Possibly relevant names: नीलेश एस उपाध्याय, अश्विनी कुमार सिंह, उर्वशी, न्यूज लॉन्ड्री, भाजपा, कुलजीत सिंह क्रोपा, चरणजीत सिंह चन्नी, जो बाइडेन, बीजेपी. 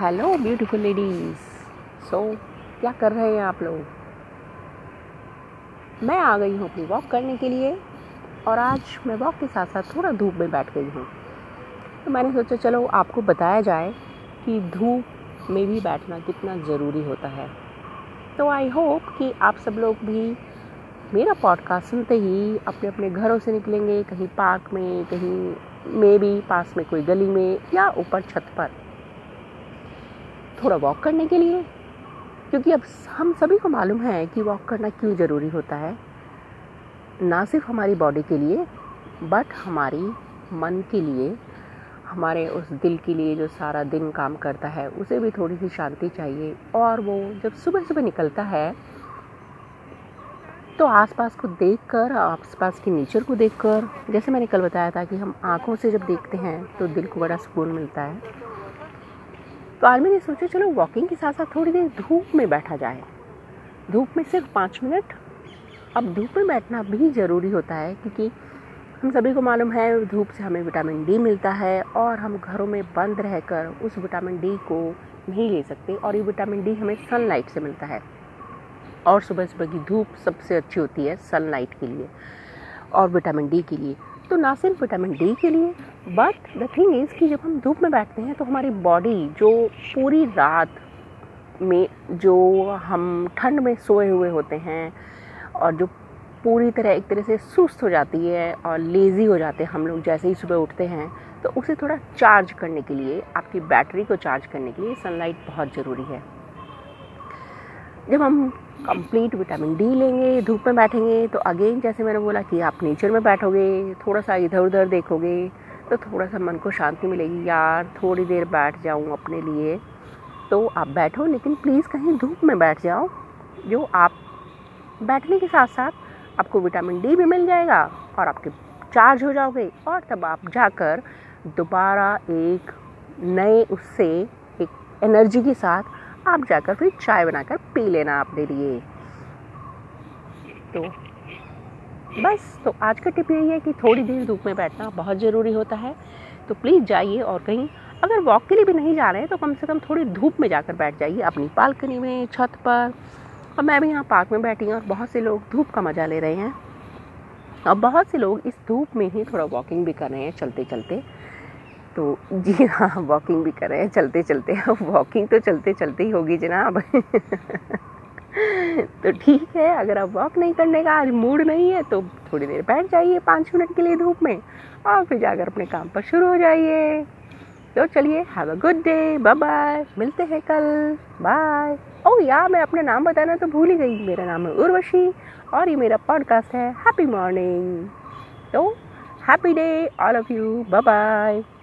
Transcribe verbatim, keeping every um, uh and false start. Hello beautiful ladies, सो क्या कर रहे हैं आप लोग। मैं आ गई हूँ अपनी वॉक करने के लिए और आज मैं वॉक के साथ साथ थोड़ा धूप में बैठ गई हूँ। तो मैंने सोचा चलो आपको बताया जाए कि धूप में भी बैठना कितना ज़रूरी होता है। तो आई होप कि आप सब लोग भी मेरा पॉडकास्ट सुनते ही अपने अपने घरों से निकलेंगे, कहीं पार्क में, कहीं मे बी पास में कोई गली में या ऊपर छत पर थोड़ा वॉक करने के लिए, क्योंकि अब हम सभी को मालूम है कि वॉक करना क्यों ज़रूरी होता है। ना सिर्फ हमारी बॉडी के लिए बट हमारी मन के लिए, हमारे उस दिल के लिए जो सारा दिन काम करता है उसे भी थोड़ी सी शांति चाहिए। और वो जब सुबह सुबह निकलता है तो आसपास को देखकर, आसपास की नेचर को देखकर, जैसे मैंने कल बताया था कि हम आँखों से जब देखते हैं तो दिल को बड़ा सुकून मिलता है। तो आज मैंने सोचा चलो वॉकिंग के साथ साथ थोड़ी देर धूप में बैठा जाए, धूप में सिर्फ पाँच मिनट। अब धूप में बैठना भी ज़रूरी होता है क्योंकि हम सभी को मालूम है धूप से हमें विटामिन डी मिलता है और हम घरों में बंद रहकर उस विटामिन डी को नहीं ले सकते। और ये विटामिन डी हमें सनलाइट से मिलता है और सुबह सुबह की धूप सबसे अच्छी होती है सनलाइट के लिए और विटामिन डी के लिए। तो ना सिर्फ विटामिन डी के लिए बट द थिंग इज़ कि जब हम धूप में बैठते हैं तो हमारी बॉडी जो पूरी रात में जो हम ठंड में सोए हुए होते हैं और जो पूरी तरह एक तरह से सुस्त हो जाती है और लेज़ी हो जाते हैं हम लोग जैसे ही सुबह उठते हैं, तो उसे थोड़ा चार्ज करने के लिए, आपकी बैटरी को चार्ज करने के लिए सनलाइट बहुत ज़रूरी है। जब हम कंप्लीट विटामिन डी लेंगे, धूप में बैठेंगे, तो अगेन जैसे मैंने बोला कि आप नेचर में बैठोगे, थोड़ा सा इधर उधर देखोगे तो थोड़ा सा मन को शांति मिलेगी, यार थोड़ी देर बैठ जाऊं अपने लिए। तो आप बैठो लेकिन प्लीज़ कहीं धूप में बैठ जाओ, जो आप बैठने के साथ साथ आपको विटामिन डी भी मिल जाएगा और आपके चार्ज हो जाओगे। और तब आप जाकर दोबारा एक नए उससे एक एनर्जी के साथ आप जाकर फिर चाय बनाकर पी लेना आपने लिए। तो बस, तो आज का टिप यही है कि थोड़ी देर धूप में बैठना बहुत ज़रूरी होता है। तो प्लीज़ जाइए और कहीं अगर वॉक के लिए भी नहीं जा रहे हैं तो कम से कम थोड़ी धूप में जाकर बैठ जाइए, अपनी बालकनी में, छत पर। और मैं भी यहाँ पार्क में बैठी हूँ और बहुत से लोग धूप का मज़ा ले रहे हैं और बहुत से लोग इस धूप में ही थोड़ा वॉकिंग भी कर रहे हैं चलते चलते। तो जी हाँ, वॉकिंग भी कर रहे हैं चलते चलते। वॉकिंग तो चलते चलते ही होगी जनाब। तो ठीक है, अगर आप वॉक नहीं करने का आज मूड नहीं है तो थोड़ी देर बैठ जाइए पाँच मिनट के लिए धूप में और फिर जाकर अपने काम पर शुरू हो जाइए। तो चलिए, have a good day, bye bye, मिलते हैं कल, बाय। ओ यार, मैं अपना नाम बताना तो भूल ही गई। मेरा नाम है उर्वशी और ये मेरा पॉडकास्ट है हैप्पी मॉर्निंग। तो happy day all of you, bye bye.